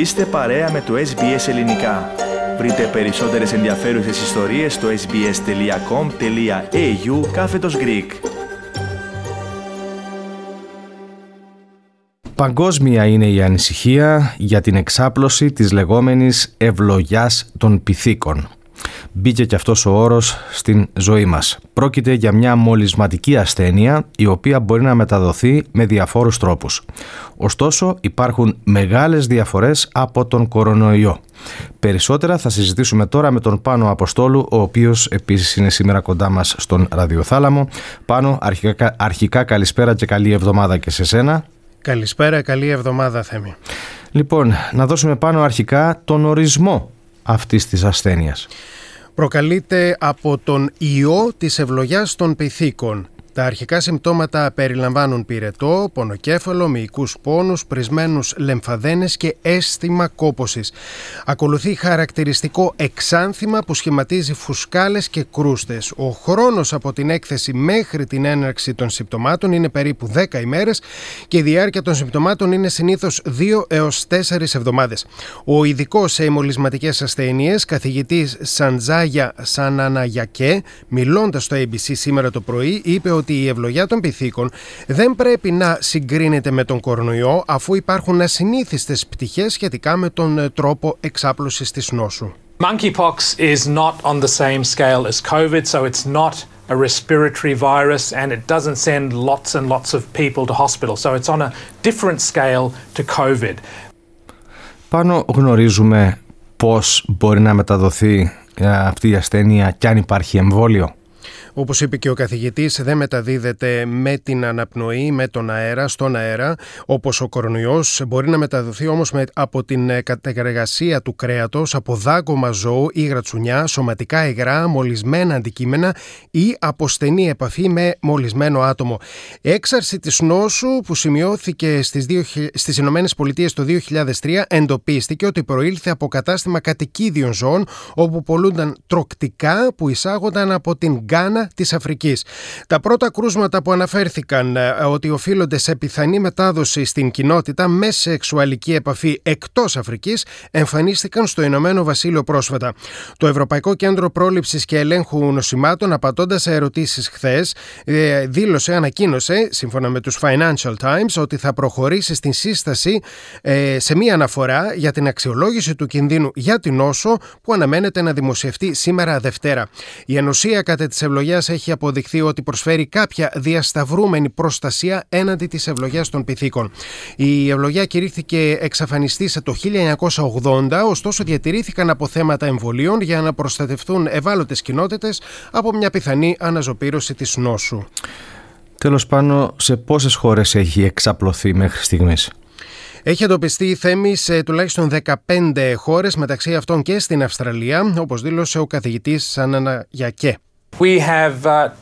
Είστε παρέα με το SBS Ελληνικά. Βρείτε περισσότερες ενδιαφέρουσες ιστορίες στο sbs.com.au/Greek. Παγκόσμια είναι η ανησυχία για την εξάπλωση της λεγόμενης ευλογιάς των πυθίκων. Μπήκε και αυτός ο όρος στην ζωή μας. Πρόκειται για μια μολυσματική ασθένεια η οποία μπορεί να μεταδοθεί με διαφόρους τρόπους. Ωστόσο υπάρχουν μεγάλες διαφορές από τον κορονοϊό. Περισσότερα θα συζητήσουμε τώρα με τον Πάνο Αποστόλου, ο οποίος επίσης είναι σήμερα κοντά μας στον ραδιοθάλαμο. Πάνο, αρχικά καλησπέρα και καλή εβδομάδα και σε σένα. Καλησπέρα, καλή εβδομάδα Θέμη. Λοιπόν, να δώσουμε Πάνο αρχικά τον ορισμό αυτής της ασθένειας. Προκαλείται από τον ιό της ευλογιάς των πυθίκων. Τα αρχικά συμπτώματα περιλαμβάνουν πυρετό, πονοκέφαλο, μυϊκούς πόνους, πρισμένους λεμφαδένες και αίσθημα κόπωσης. Ακολουθεί χαρακτηριστικό εξάνθημα που σχηματίζει φουσκάλες και κρούστες. Ο χρόνος από την έκθεση μέχρι την έναρξη των συμπτωμάτων είναι περίπου 10 ημέρες και η διάρκεια των συμπτωμάτων είναι συνήθως 2 έως 4 εβδομάδες. Ο ειδικός σε μολυσματικές ασθένειες, καθηγητής Σαντζάγια Σενανάγιακε, μιλώντας στο ABC σήμερα το πρωί, είπε ότι η ευλογιά των πυθίκων δεν πρέπει να συγκρίνεται με τον κορονοϊό, αφού υπάρχουν ασυνήθιστες πτυχές σχετικά με τον τρόπο εξάπλωσης της νόσου. Monkeypox is not on the same scale as COVID, so it's not a respiratory virus and it doesn't send lots and lots of people to hospital. So it's on a different scale to COVID. Πάνω, γνωρίζουμε πώς μπορεί να μεταδοθεί αυτή η ασθένεια και αν υπάρχει εμβόλιο. Όπως είπε και ο καθηγητής, δεν μεταδίδεται με την αναπνοή, με τον αέρα, στον αέρα, όπως ο κορονοϊός. Μπορεί να μεταδοθεί όμως από την κατεργασία του κρέατος, από δάγκωμα ζώου ή γρατσουνιά, σωματικά υγρά, μολυσμένα αντικείμενα ή από στενή επαφή με μολυσμένο άτομο. Έξαρση της νόσου που σημειώθηκε στις Ηνωμένες Πολιτείες το 2003 εντοπίστηκε ότι προήλθε από κατάστημα κατοικίδιων ζώων όπου πολλούνταν τροκτικά που εισάγονταν από την Γκάνα της Αφρικής. Τα πρώτα κρούσματα που αναφέρθηκαν ότι οφείλονται σε πιθανή μετάδοση στην κοινότητα με σεξουαλική επαφή εκτός Αφρικής εμφανίστηκαν στο Ηνωμένο Βασίλειο πρόσφατα. Το Ευρωπαϊκό Κέντρο Πρόληψης και Ελέγχου Νοσημάτων, απαντώντας σε ερωτήσεις χθες, ανακοίνωσε, σύμφωνα με τους Financial Times, ότι θα προχωρήσει στην σύσταση σε μία αναφορά για την αξιολόγηση του κινδύνου για την νόσο που αναμένεται να δημοσιευτεί σήμερα Δευτέρα. Η Ενωσία κατά της ευλογιάς έχει αποδειχθεί ότι προσφέρει κάποια διασταυρούμενη προστασία έναντι της ευλογιάς των πυθίκων. Η ευλογιά κηρύχθηκε εξαφανιστής το 1980, ωστόσο διατηρήθηκαν αποθέματα εμβολίων για να προστατευτούν ευάλωτες κοινότητες από μια πιθανή αναζωπήρωση της νόσου. Τέλος, πάνω σε πόσες χώρες έχει εξαπλωθεί μέχρι στιγμής? Έχει εντοπιστεί η Θέμη σε τουλάχιστον 15 χώρες, μεταξύ αυτών και στην Αυστραλία, όπως δήλωσε ο καθηγητής Σενανάγιακε. We have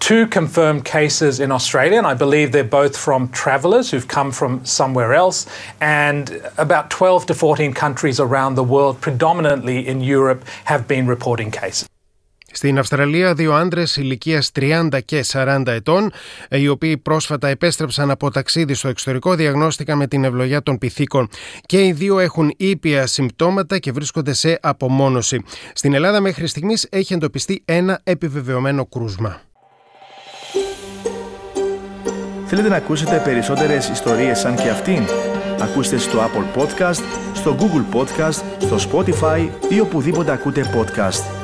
two confirmed cases in Australia, and I believe they're both from travellers who've come from somewhere else, and about 12 to 14 countries around the world, predominantly in Europe, have been reporting cases. Στην Αυστραλία, δύο άντρες ηλικίας 30 και 40 ετών, οι οποίοι πρόσφατα επέστρεψαν από ταξίδι στο εξωτερικό, διαγνώστηκαν με την ευλογιά των πυθίκων. Και οι δύο έχουν ήπια συμπτώματα και βρίσκονται σε απομόνωση. Στην Ελλάδα, μέχρι στιγμής, έχει εντοπιστεί ένα επιβεβαιωμένο κρούσμα. Θέλετε να ακούσετε περισσότερες ιστορίες σαν και αυτήν? Ακούστε στο Apple Podcast, στο Google Podcast, στο Spotify ή οπουδήποτε ακούτε podcast.